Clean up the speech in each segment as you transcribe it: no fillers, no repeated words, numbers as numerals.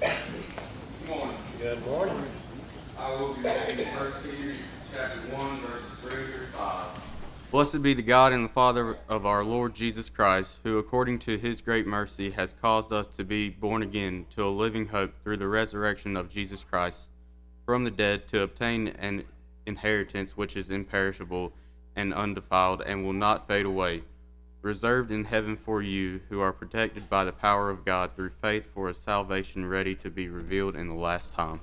Good morning. Good morning. I will be reading 1 Peter chapter 1, verses 3 through 5. Blessed be the God and the Father of our Lord Jesus Christ, who according to his great mercy has caused us to be born again to a living hope through the resurrection of Jesus Christ from the dead, to obtain an inheritance which is imperishable and undefiled and will not fade away, reserved in heaven for you, who are protected by the power of God through faith for a salvation ready to be revealed in the last time.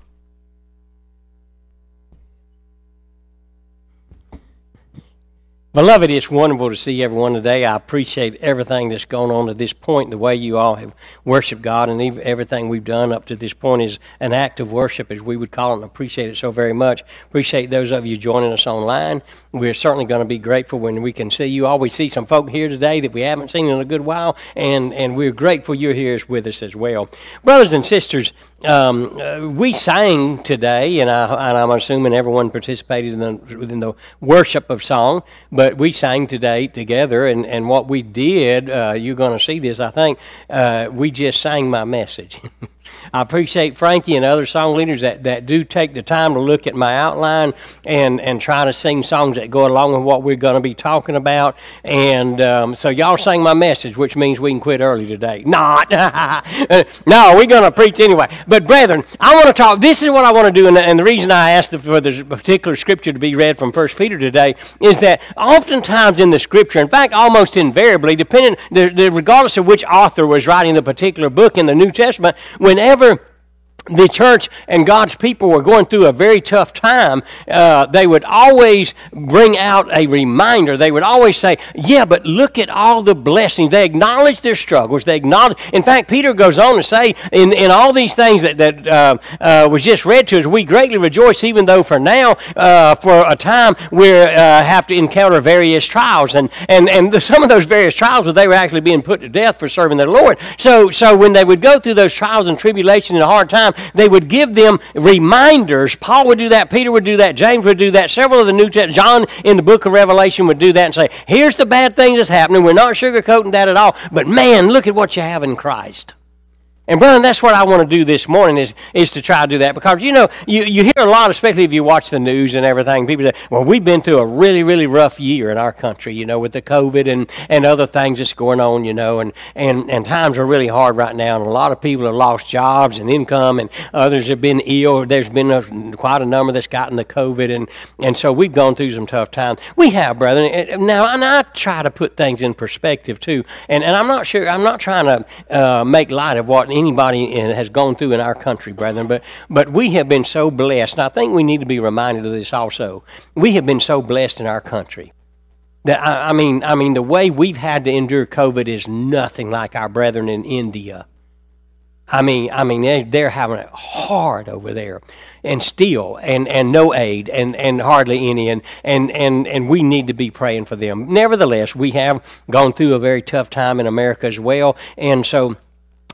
Beloved, it's wonderful to see everyone today. I appreciate everything that's gone on to this point, the way you all have worshiped God, and even everything we've done up to this point is an act of worship, as we would call it, and appreciate it so very much. Appreciate those of you joining us online. We're certainly going to be grateful when we can see you all. We see some folk here today that we haven't seen in a good while, and we're grateful you're here with us as well. Brothers and sisters, we sang today, and I'm assuming everyone participated in the worship of song, but we sang today together, and what we did, you're going to see this, I think, we just sang my message. I appreciate Frankie and other song leaders that do take the time to look at my outline and try to sing songs that go along with what we're going to be talking about. And so y'all sang my message, which means we can quit early today. Not. No, we're going to preach anyway. But brethren, I want to talk. This is what I want to do, and the reason I asked for this particular scripture to be read from 1 Peter today is that oftentimes in the scripture, in fact, almost invariably, depending, regardless of which author was writing the particular book in the New Testament, whenever the church and God's people were going through a very tough time, they would always bring out a reminder. They would always say, yeah, but look at all the blessings. They acknowledge their struggles. They acknowledge. In fact, Peter goes on to say, in all these things that was just read to us, we greatly rejoice, even though for now, for a time, we have to encounter various trials. And some of those various trials, they were actually being put to death for serving their Lord. So when they would go through those trials and tribulations and hard times, they would give them reminders. Paul would do that. Peter would do that. James would do that. Several of the New Testament, John in the book of Revelation would do that and say, here's the bad thing that's happening. We're not sugarcoating that at all. But man, look at what you have in Christ. And brother, that's what I want to do this morning is to try to do that, because, you know, you hear a lot, especially if you watch the news and everything, people say, well, we've been through a really, really rough year in our country, you know, with the COVID and other things that's going on, you know, and times are really hard right now, and a lot of people have lost jobs and income, and others have been ill. There's been quite a number that's gotten the COVID, and so we've gone through some tough times. We have, brother. Now, and I try to put things in perspective, too, and I'm not sure, I'm not trying to make light of what anybody has gone through in our country, brethren, but we have been so blessed, and I think we need to be reminded of this also. We have been so blessed in our country that I mean the way we've had to endure COVID is nothing like our brethren in India. I mean they're having it hard over there, and still, and no aid, and hardly any, and we need to be praying for them. Nevertheless, we have gone through a very tough time in America as well, and so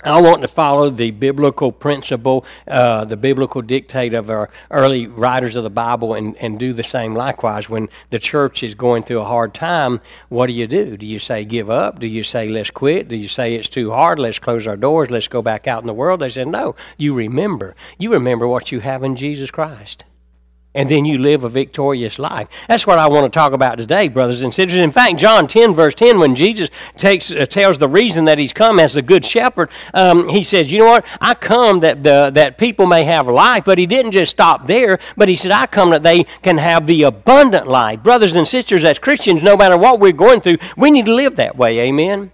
I want to follow the biblical principle, the biblical dictate of our early writers of the Bible, and do the same likewise. When the church is going through a hard time, what do you do? Do you say give up? Do you say let's quit? Do you say it's too hard? Let's close our doors. Let's go back out in the world? They said, no, you remember. You remember what you have in Jesus Christ. And then you live a victorious life. That's what I want to talk about today, brothers and sisters. In fact, John 10, verse 10, when Jesus tells the reason that he's come as the good shepherd, he says, you know what? I come that people may have life. But he didn't just stop there, but he said, I come that they can have the abundant life. Brothers and sisters, as Christians, no matter what we're going through, we need to live that way, amen?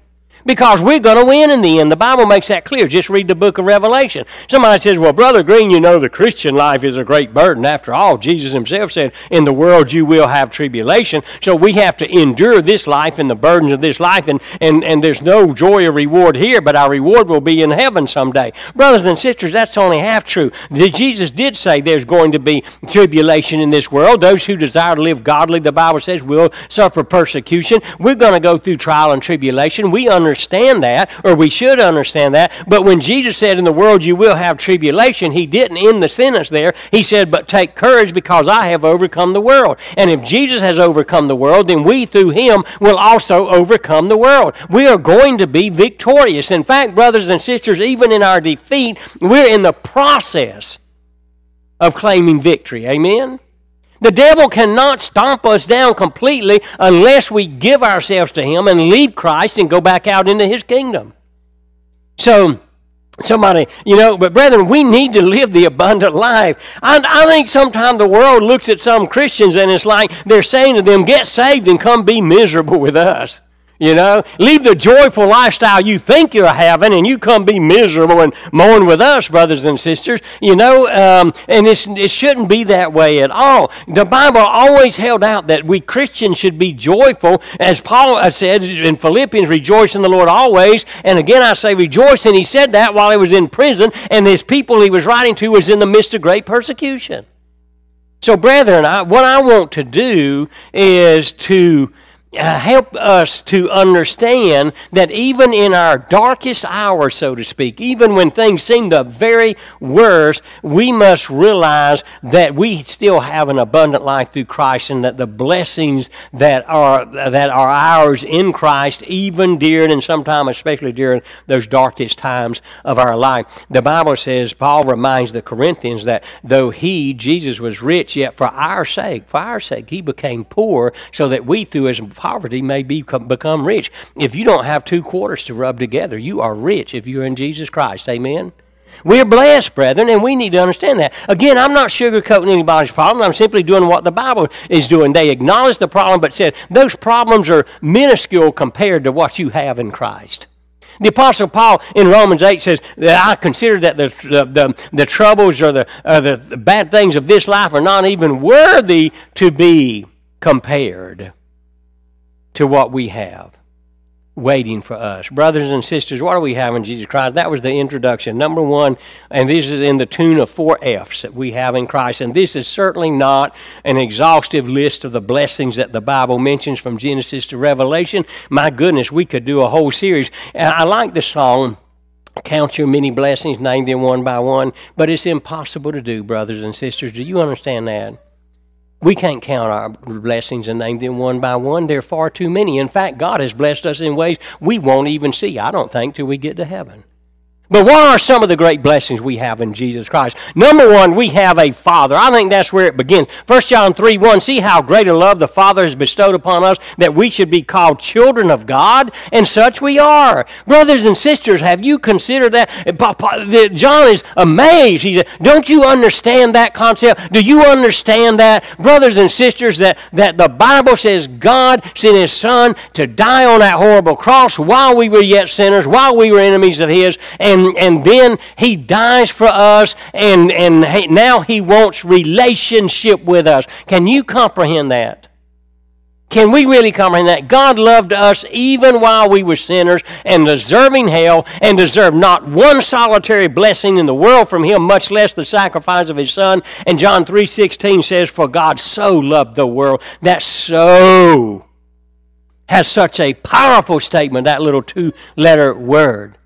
Because we're going to win in the end. The Bible makes that clear. Just read the book of Revelation. Somebody says, well, Brother Green, you know the Christian life is a great burden. After all, Jesus himself said, in the world you will have tribulation. So we have to endure this life and the burdens of this life, and there's no joy or reward here, but our reward will be in heaven someday. Brothers and sisters, that's only half true. Jesus did say there's going to be tribulation in this world. Those who desire to live godly, the Bible says, will suffer persecution. We're going to go through trial and tribulation. We understand understand that, or we should understand that. But when Jesus said, in the world you will have tribulation, he didn't end the sentence there. He said, but take courage because I have overcome the world. And if Jesus has overcome the world, then we through him will also overcome the world. We are going to be victorious. In fact, brothers and sisters, even in our defeat, we're in the process of claiming victory. Amen? The devil cannot stomp us down completely unless we give ourselves to him and leave Christ and go back out into his kingdom. So, somebody, but brethren, we need to live the abundant life. I think sometimes the world looks at some Christians and it's like they're saying to them, get saved and come be miserable with us. Leave the joyful lifestyle you think you're having and you come be miserable and mourn with us, brothers and sisters. And it shouldn't be that way at all. The Bible always held out that we Christians should be joyful. As Paul said in Philippians, rejoice in the Lord always. And again, I say rejoice. And he said that while he was in prison and his people he was writing to was in the midst of great persecution. So, brethren, what I want to do is to help us to understand that even in our darkest hour, so to speak, even when things seem the very worst, we must realize that we still have an abundant life through Christ and that the blessings that are ours in Christ, even during and sometimes especially during those darkest times of our life. The Bible says, Paul reminds the Corinthians that though he, Jesus, was rich, yet for our sake, he became poor so that we through his poverty may become rich. If you don't have two quarters to rub together, you are rich if you're in Jesus Christ. Amen? We're blessed, brethren, and we need to understand that. Again, I'm not sugarcoating anybody's problem. I'm simply doing what the Bible is doing. They acknowledge the problem, but said those problems are minuscule compared to what you have in Christ. The Apostle Paul in Romans 8 says that I consider that the troubles or the bad things of this life are not even worthy to be compared to what we have waiting for us. Brothers and sisters, what do we have in Jesus Christ? That was the introduction. Number one, and this is in the tune of 4 F's that we have in Christ. And this is certainly not an exhaustive list of the blessings that the Bible mentions from Genesis to Revelation. My goodness, we could do a whole series. I like the song, Count Your Many Blessings, Name Them One by One, but it's impossible to do, brothers and sisters. Do you understand that? We can't count our blessings and name them one by one. There are far too many. In fact, God has blessed us in ways we won't even see, I don't think, till we get to heaven. But what are some of the great blessings we have in Jesus Christ? Number one, we have a Father. I think that's where it begins. 1 John 3:1, see how great a love the Father has bestowed upon us that we should be called children of God, and such we are. Brothers and sisters, have you considered that? John is amazed. He said, don't you understand that concept? Do you understand that? Brothers and sisters, that the Bible says God sent His Son to die on that horrible cross while we were yet sinners, while we were enemies of His, and then he dies for us, and now he wants relationship with us. Can you comprehend that? Can we really comprehend that? God loved us even while we were sinners and deserving hell and deserved not one solitary blessing in the world from him, much less the sacrifice of his son. And John 3:16 says, for God so loved the world. That so has such a powerful statement, that little two-letter word.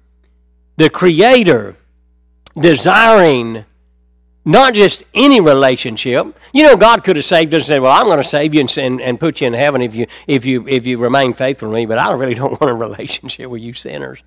The Creator desiring not just any relationship. God could have saved us and said, well, I'm going to save you and put you in heaven if you remain faithful to me, but I really don't want a relationship with you sinners.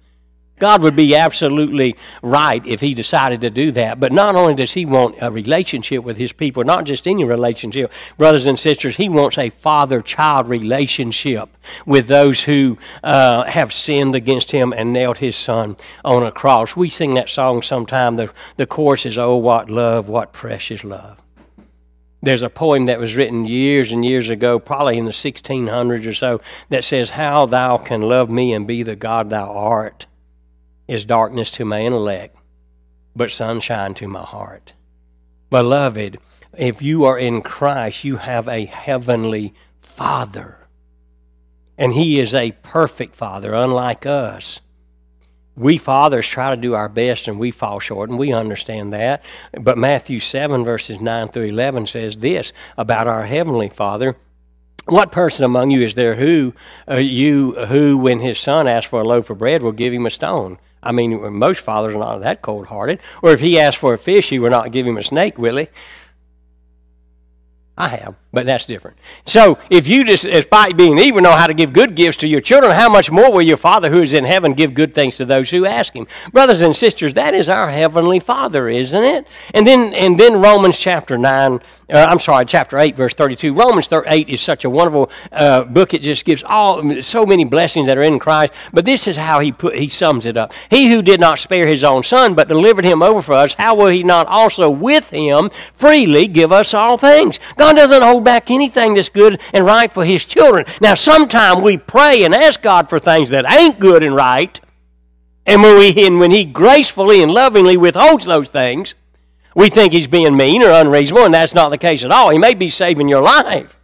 God would be absolutely right if he decided to do that. But not only does he want a relationship with his people, not just any relationship, brothers and sisters, he wants a father-child relationship with those who have sinned against him and nailed his son on a cross. We sing that song sometime. The chorus is, oh, what love, what precious love. There's a poem that was written years and years ago, probably in the 1600s or so, that says, how thou can love me and be the God thou art is darkness to my intellect, but sunshine to my heart. Beloved, if you are in Christ, you have a heavenly Father. And He is a perfect Father, unlike us. We fathers try to do our best, and we fall short, and we understand that. But Matthew 7, verses 9 through 11 says this about our heavenly Father. What person among you is there who, when his son asks for a loaf of bread, will give him a stone? I mean, most fathers are not that cold-hearted. Or if he asks for a fish, he will not give him a snake, will he? I have, but that's different. So if you just, despite being evil, know how to give good gifts to your children, how much more will your Father who is in heaven give good things to those who ask him? Brothers and sisters, that is our Heavenly Father, isn't it? And then Romans chapter 9, chapter 8, verse 32. Romans 8 is such a wonderful book. It just gives so many blessings that are in Christ. But this is how he sums it up. He who did not spare his own son, but delivered him over for us, how will he not also with him freely give us all things? God doesn't hold back anything that's good and right for his children. Now, sometimes we pray and ask God for things that ain't good and right. And when he gracefully and lovingly withholds those things, we think he's being mean or unreasonable, and that's not the case at all. He may be saving your life.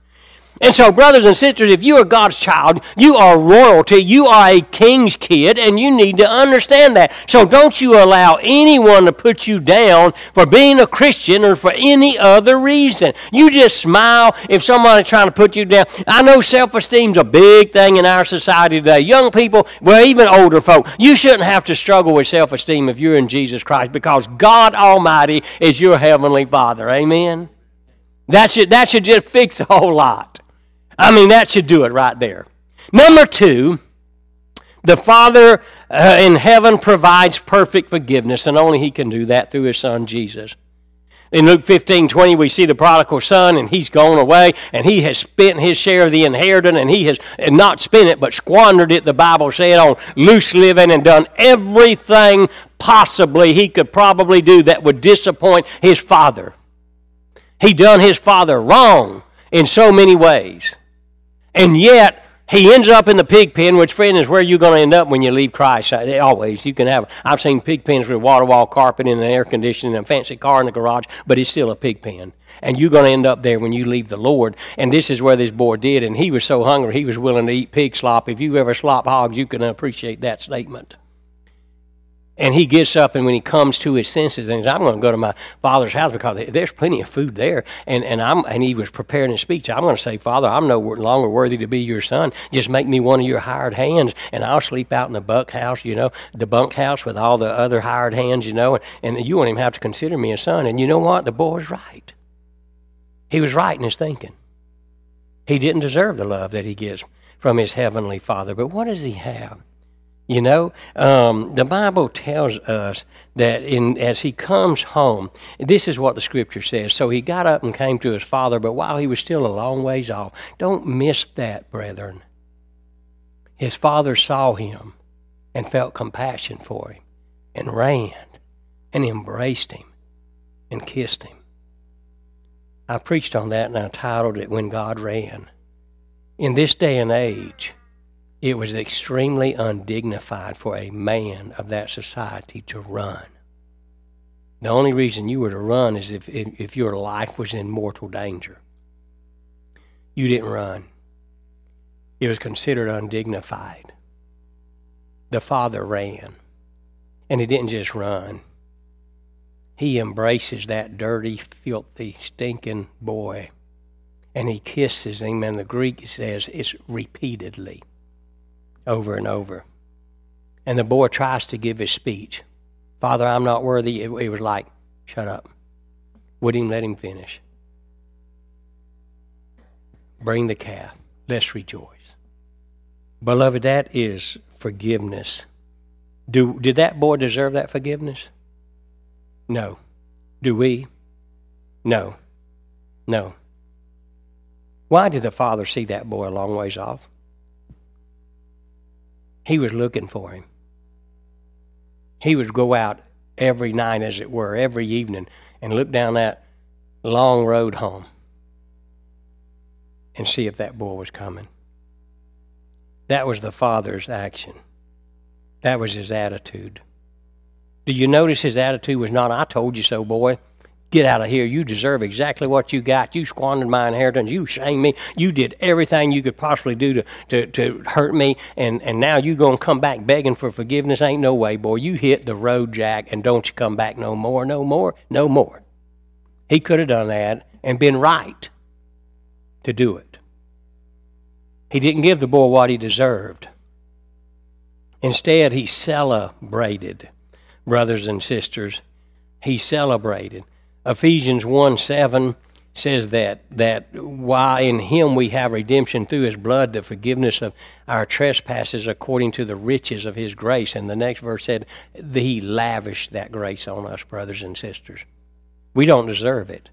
And so, brothers and sisters, if you are God's child, you are royalty, you are a king's kid, and you need to understand that. So don't you allow anyone to put you down for being a Christian or for any other reason. You just smile if somebody's trying to put you down. I know self-esteem's a big thing in our society today. Young people, well, even older folk, you shouldn't have to struggle with self-esteem if you're in Jesus Christ, because God Almighty is your Heavenly Father. Amen? That should just fix a whole lot. I mean, that should do it right there. Number two, the Father in heaven provides perfect forgiveness, and only he can do that through his Son, Jesus. In Luke 15:20, we see the prodigal son, and he's gone away, and he has spent his share of the inheritance, and he has not spent it, but squandered it, the Bible said, on loose living, and done everything possibly he could probably do that would disappoint his father. He done his father wrong in so many ways. And yet, he ends up in the pig pen, which, friend, is where you're going to end up when you leave Christ. Always. You can have. I've seen pig pens with wall-to-wall carpet and an air conditioning and a fancy car in the garage, but it's still a pig pen. And you're going to end up there when you leave the Lord. And this is where this boy did, and he was so hungry, he was willing to eat pig slop. If you ever slop hogs, you can appreciate that statement. And he gets up, and when he comes to his senses, and says, I'm going to go to my father's house because there's plenty of food there. And he was preparing his speech. I'm going to say, Father, I'm no longer worthy to be your son. Just make me one of your hired hands, and I'll sleep out in the bunkhouse, the bunkhouse with all the other hired hands, and you won't even have to consider me a son. And you know what? The boy was right. He was right in his thinking. He didn't deserve the love that he gets from his Heavenly Father. But what does he have? The Bible tells us that as he comes home, this is what the Scripture says. So he got up and came to his father, but while he was still a long ways off, don't miss that, brethren. His father saw him and felt compassion for him and ran and embraced him and kissed him. I preached on that, and I titled it, When God Ran. In this day and age, it was extremely undignified for a man of that society to run. The only reason you were to run is if your life was in mortal danger. You didn't run. It was considered undignified. The father ran. And he didn't just run. He embraces that dirty, filthy, stinking boy. And he kisses him, and the Greek says it's repeatedly. Over and over. And the boy tries to give his speech. Father, I'm not worthy. It was like, shut up. Wouldn't even let him finish. Bring the calf. Let's rejoice. Beloved, that is forgiveness. Did that boy deserve that forgiveness? No. Do we? No. No. Why did the father see that boy a long ways off? He was looking for him. He would go out every night, as it were, every evening, and look down that long road home and see if that boy was coming. That was the father's action. That was his attitude. Do you notice his attitude was not, I told you so, boy. Get out of here. You deserve exactly what you got. You squandered my inheritance. You shamed me. You did everything you could possibly do to hurt me, and now you're going to come back begging for forgiveness? Ain't no way, boy. You hit the road, Jack, and don't you come back no more, no more, no more. He could have done that and been right to do it. He didn't give the boy what he deserved. Instead, he celebrated, brothers and sisters. He celebrated. Ephesians 1:7 says that why in him we have redemption through his blood, the forgiveness of our trespasses according to the riches of his grace. And the next verse said he lavished that grace on us, brothers and sisters. We don't deserve it,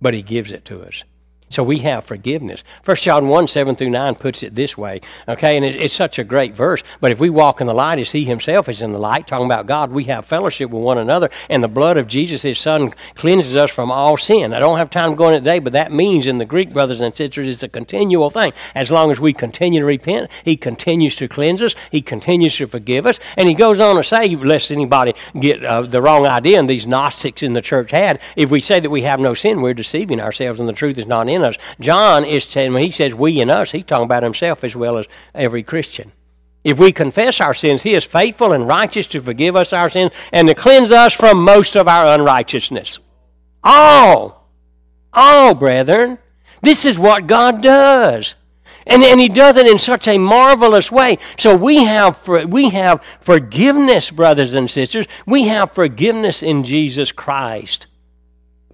but he gives it to us. So we have forgiveness. 1 John 1, 7 through 9 puts it this way, okay? And it's such a great verse. But if we walk in the light as he himself is in the light, talking about God, we have fellowship with one another, and the blood of Jesus, his son, cleanses us from all sin. I don't have time to go into it today, but that means in the Greek, brothers and sisters, it's a continual thing. As long as we continue to repent, he continues to cleanse us, he continues to forgive us, and he goes on to say, lest anybody get the wrong idea, and these Gnostics in the church had, if we say that we have no sin, we're deceiving ourselves, and the truth is not in us. John is saying, when he says we and us, he's talking about himself as well as every Christian. If we confess our sins, he is faithful and righteous to forgive us our sins and to cleanse us from most of our unrighteousness. All, brethren, this is what God does. And he does it in such a marvelous way. So we have forgiveness, brothers and sisters. We have forgiveness in Jesus Christ.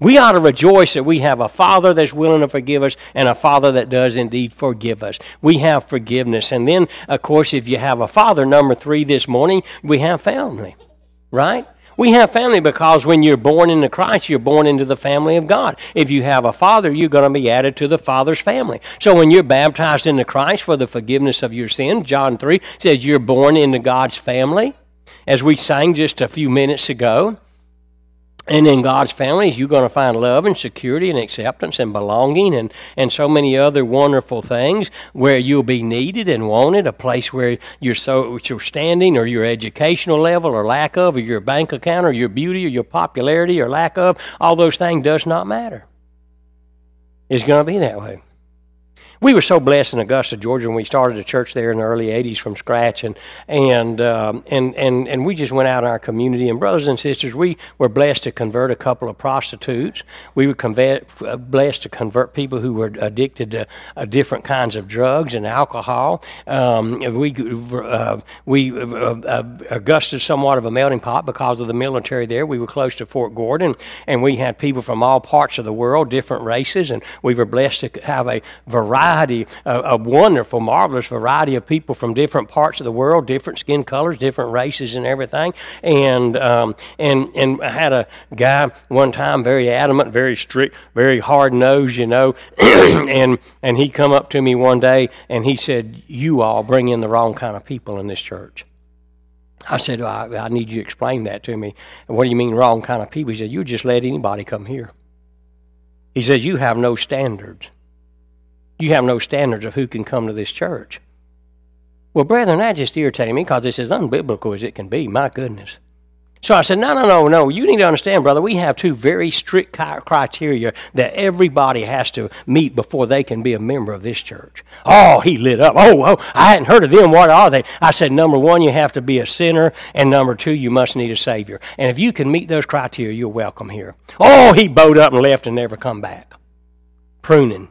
We ought to rejoice that we have a Father that's willing to forgive us and a Father that does indeed forgive us. We have forgiveness. And then, of course, if you have a father, number 3 this morning, we have family, right? We have family because when you're born into Christ, you're born into the family of God. If you have a father, you're going to be added to the Father's family. So when you're baptized into Christ for the forgiveness of your sins, John 3 says you're born into God's family. As we sang just a few minutes ago, and in God's families, you're going to find love and security and acceptance and belonging and so many other wonderful things where you'll be needed and wanted, a place where your standing or your educational level or lack of or your bank account or your beauty or your popularity or lack of, all those things does not matter. It's going to be that way. We were so blessed in Augusta, Georgia, when we started a church there in the early 80s from scratch, and we just went out in our community. And brothers and sisters, we were blessed to convert a couple of prostitutes. We were blessed to convert people who were addicted to different kinds of drugs and alcohol. Augusta is somewhat of a melting pot because of the military there. We were close to Fort Gordon, and we had people from all parts of the world, different races, and we were blessed to have a variety. A wonderful, marvelous variety of people from different parts of the world, different skin colors, different races and everything. And I had a guy one time, very adamant, very strict, very hard-nosed, you know, and he come up to me one day and he said, "You all bring in the wrong kind of people in this church." I said, I need you to explain that to me. And what do you mean wrong kind of people? He said, "You just let anybody come here." He says, "You have no standards. You have no standards of who can come to this church." Well, brethren, that just irritated me because it's as unbiblical as it can be. My goodness. So I said, no. You need to understand, brother, we have 2 very strict criteria that everybody has to meet before they can be a member of this church. Oh, he lit up. Oh, I hadn't heard of them. What are they? I said, number 1, you have to be a sinner, and number 2, you must need a Savior. And if you can meet those criteria, you're welcome here. Oh, he bowed up and left and never come back. Pruning.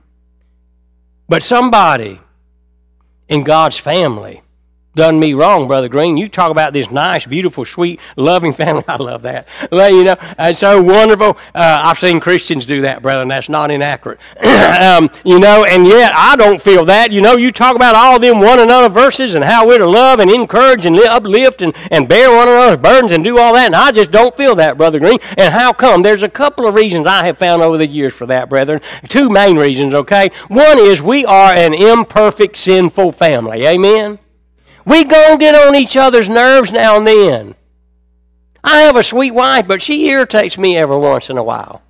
But somebody in God's family done me wrong, Brother Green. You talk about this nice, beautiful, sweet, loving family. I love that. Well, you know, it's so wonderful. I've seen Christians do that, brother, and that's not inaccurate. You know, and yet I don't feel that. You know, you talk about all them one another verses and how we're to love and encourage and uplift and bear one another's burdens and do all that, and I just don't feel that, Brother Green. And how come? There's a couple of reasons I have found over the years for that, brethren. 2 main reasons, okay? One is we are an imperfect, sinful family. Amen? We go and get on each other's nerves now and then. I have a sweet wife, but she irritates me every once in a while.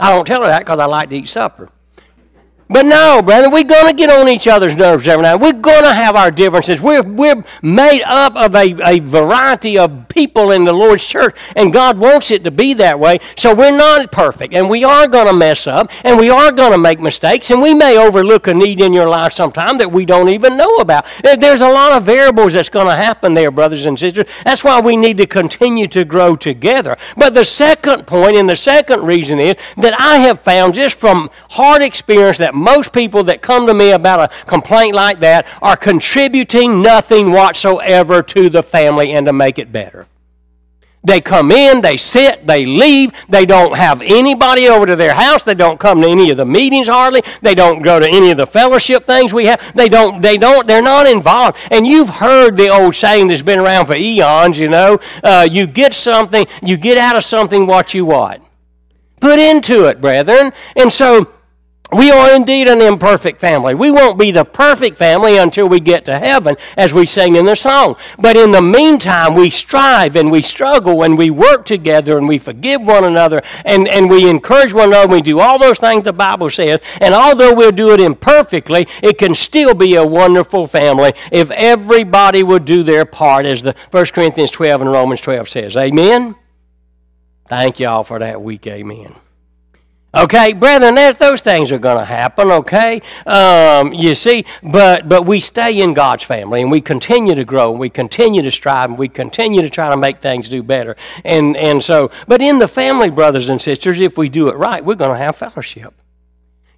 I don't tell her that because I like to eat supper. But no, brother, we're going to get on each other's nerves every now and then. We're going to have our differences. We're made up of a variety of people in the Lord's church, and God wants it to be that way. So we're not perfect, and we are going to mess up, and we are going to make mistakes, and we may overlook a need in your life sometime that we don't even know about. There's a lot of variables that's going to happen there, brothers and sisters. That's why we need to continue to grow together. But the second point and the second reason is that I have found just from hard experience that most people that come to me about a complaint like that are contributing nothing whatsoever to the family and to make it better. They come in, they sit, they leave. They don't have anybody over to their house. They don't come to any of the meetings hardly. They don't go to any of the fellowship things we have. They're not involved. And you've heard the old saying that's been around for eons, you know. You get out of something what you want. Put into it, brethren. And so we are indeed an imperfect family. We won't be the perfect family until we get to heaven, as we sing in the song. But in the meantime, we strive and we struggle and we work together and we forgive one another and we encourage one another. We do all those things the Bible says. And although we'll do it imperfectly, it can still be a wonderful family if everybody would do their part, as the 1 Corinthians 12 and Romans 12 says. Amen? Thank you all for that week. Amen. Okay, brethren, those things are going to happen, okay? You see, but we stay in God's family, and we continue to grow, and we continue to strive, and we continue to try to make things do better. And so, but in the family, brothers and sisters, if we do it right, we're going to have fellowship.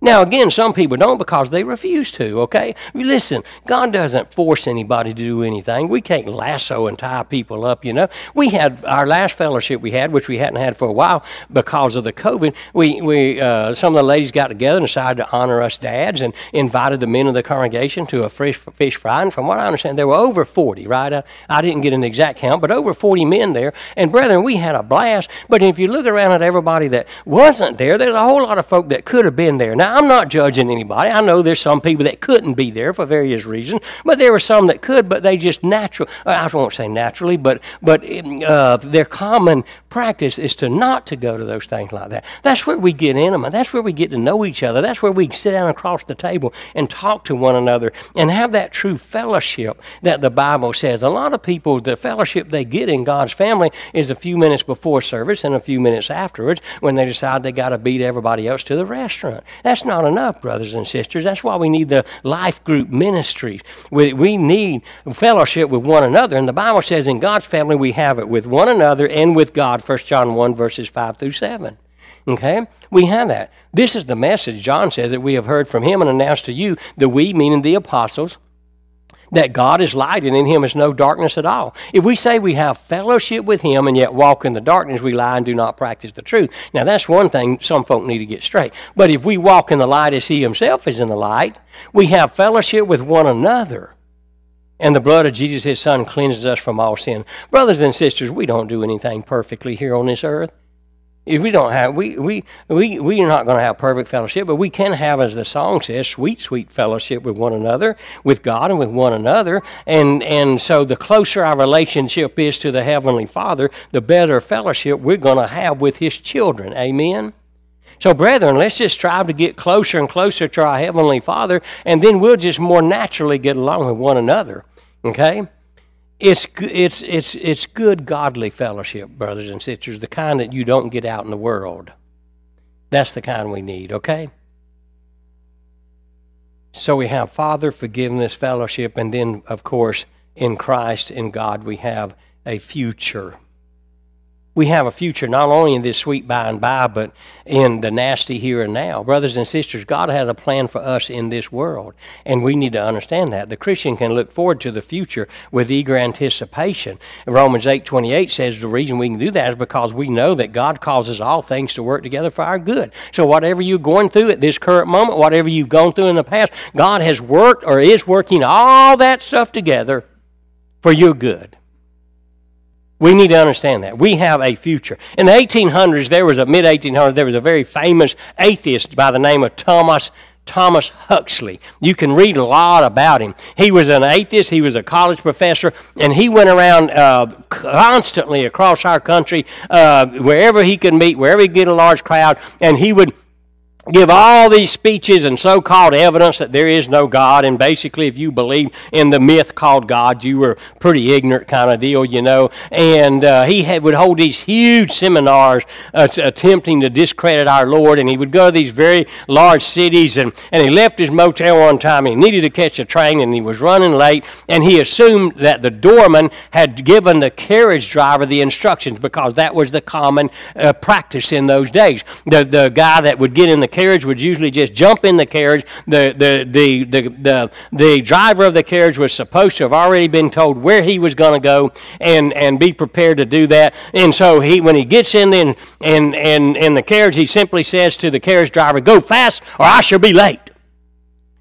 Now, again, some people don't because they refuse to, okay? Listen, God doesn't force anybody to do anything. We can't lasso and tie people up, you know. We had our last fellowship we had, which we hadn't had for a while because of the COVID. We some of the ladies got together and decided to honor us dads and invited the men of the congregation to a fish fry. And from what I understand, there were over 40, right? I didn't get an exact count, but over 40 men there. And, brethren, we had a blast. But if you look around at everybody that wasn't there, there's a whole lot of folk that could have been there. Now, I'm not judging anybody. I know there's some people that couldn't be there for various reasons, but there were some that could, but they just I won't say naturally, but their common practice is to not to go to those things like that. That's where we get intimate. That's where we get to know each other. That's where we sit down across the table and talk to one another and have that true fellowship that the Bible says. A lot of people, the fellowship they get in God's family is a few minutes before service and a few minutes afterwards when they decide they got to beat everybody else to the restaurant. That's not enough, brothers and sisters. That's why we need the life group ministries. We need fellowship with one another. And the Bible says in God's family we have it with one another and with God, 1 John 1, verses 5 through 7. Okay? We have that. This is the message, John says, that we have heard from him and announced to you, the we, meaning the apostles, that God is light and in him is no darkness at all. If we say we have fellowship with him and yet walk in the darkness, we lie and do not practice the truth. Now, that's one thing some folk need to get straight. But if we walk in the light as he himself is in the light, we have fellowship with one another. And the blood of Jesus, his son, cleanses us from all sin. Brothers and sisters, we don't do anything perfectly here on this earth. If we don't have, we are not going to have perfect fellowship, but we can have, as the song says, sweet, sweet fellowship with one another, with God and with one another. And so the closer our relationship is to the Heavenly Father, the better fellowship we're going to have with his children. Amen? So, brethren, let's just strive to get closer and closer to our Heavenly Father, and then we'll just more naturally get along with one another. Okay? It's good godly fellowship, brothers and sisters, the kind that you don't get out in the world. That's the kind we need, okay? So we have Father, forgiveness, fellowship, and then, of course, in Christ, in God, we have a future. We have a future not only in this sweet by and by, but in the nasty here and now. Brothers and sisters, God has a plan for us in this world, and we need to understand that. The Christian can look forward to the future with eager anticipation. Romans 8:28 says the reason we can do that is because we know that God causes all things to work together for our good. So whatever you're going through at this current moment, whatever you've gone through in the past, God has worked or is working all that stuff together for your good. We need to understand that. We have a future. In the 1800s, there was a very famous atheist by the name of Thomas Huxley. You can read a lot about him. He was an atheist. He was a college professor, and he went around constantly across our country, wherever he could meet, wherever he could get a large crowd, and he would give all these speeches and so-called evidence that there is no God, and basically if you believe in the myth called God, you were pretty ignorant kind of deal, you know. And would hold these huge seminars attempting to discredit our Lord, and he would go to these very large cities, and he left his motel one time, and he needed to catch a train, and he was running late, and he assumed that the doorman had given the carriage driver the instructions because that was the common practice in those days. The guy that would get in the carriage would usually just jump in the carriage. The driver of the carriage was supposed to have already been told where he was going to go and be prepared to do that. And so he, when he gets in the carriage, he simply says to the carriage driver, "Go fast or I shall be late."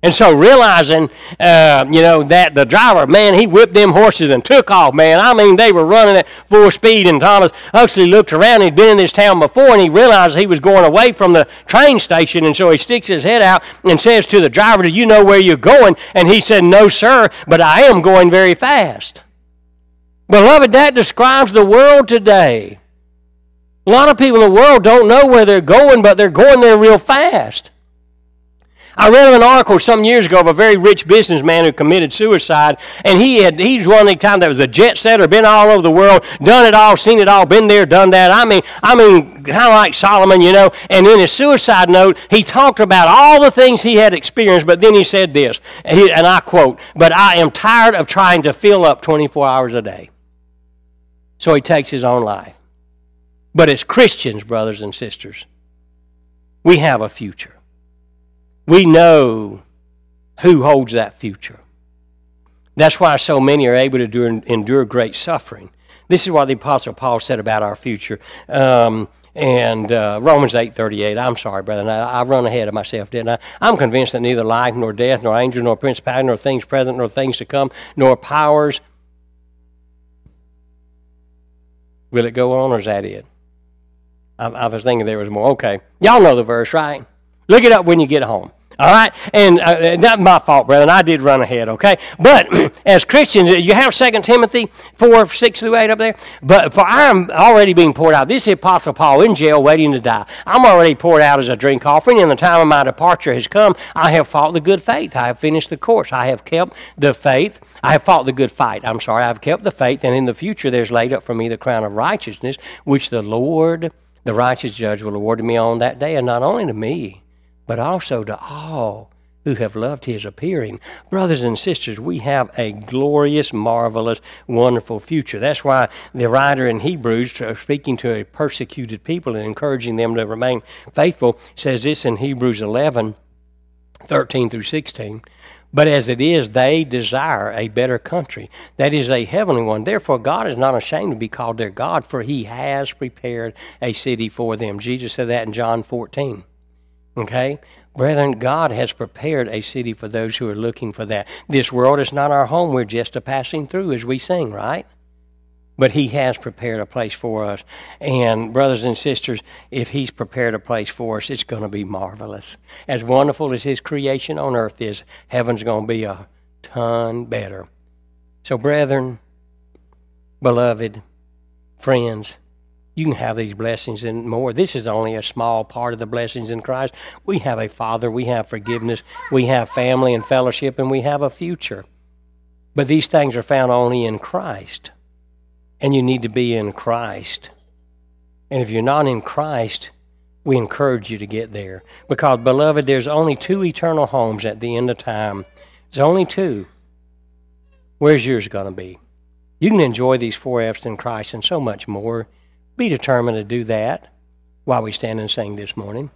And so realizing, that the driver, man, he whipped them horses and took off, man. I mean, they were running at full speed, and Thomas Huxley looked around. He'd been in this town before, and he realized he was going away from the train station, and so he sticks his head out and says to the driver, "Do you know where you're going?" And he said, "No, sir, but I am going very fast." Beloved, that describes the world today. A lot of people in the world don't know where they're going, but they're going there real fast. I read of an article some years ago of a very rich businessman who committed suicide, and he's one of the times that was a jet setter, been all over the world, done it all, seen it all, been there, done that. I mean, kind of like Solomon, and in his suicide note, he talked about all the things he had experienced, but then he said this, and I quote, "But I am tired of trying to fill up 24 hours a day." So he takes his own life. But as Christians, brothers and sisters, we have a future. We know who holds that future. That's why so many are able to endure great suffering. This is what the Apostle Paul said about our future. Romans 8:38. I'm sorry, brother. I run ahead of myself, didn't I? I'm convinced that neither life nor death, nor angels, nor principalities, nor things present, nor things to come, nor powers. Will it go on, or is that it? I was thinking there was more. Okay. Y'all know the verse, right? Look it up when you get home, all right? And that's my fault, brethren. I did run ahead, okay? But as Christians, you have 2 Timothy 4:6-8 up there. "But for I am already being poured out." This is the Apostle Paul in jail waiting to die. "I'm already poured out as a drink offering, and the time of my departure has come. I have fought the good faith. I have finished the course. I have kept the faith. I have fought the good fight. I'm sorry, I have kept the faith, and in the future there's laid up for me the crown of righteousness, which the Lord, the righteous judge, will award to me on that day, and not only to me, but also to all who have loved his appearing." Brothers and sisters, we have a glorious, marvelous, wonderful future. That's why the writer in Hebrews, speaking to a persecuted people and encouraging them to remain faithful, says this in Hebrews 11:13-16. "But as it is, they desire a better country, that is, a heavenly one. Therefore God is not ashamed to be called their God, for he has prepared a city for them." Jesus said that in John 14. Okay? Brethren, God has prepared a city for those who are looking for that. This world is not our home. We're just a passing through, as we sing, right? But he has prepared a place for us. And brothers and sisters, if he's prepared a place for us, it's going to be marvelous. As wonderful as his creation on earth is, heaven's going to be a ton better. So brethren, beloved, friends, you can have these blessings and more. This is only a small part of the blessings in Christ. We have a Father, we have forgiveness, we have family and fellowship, and we have a future. But these things are found only in Christ, and you need to be in Christ. And if you're not in Christ, we encourage you to get there. Because, beloved, there's only two eternal homes at the end of time. There's only two. Where's yours going to be? You can enjoy these 4 F's in Christ and so much more. Be determined to do that while we stand and sing this morning.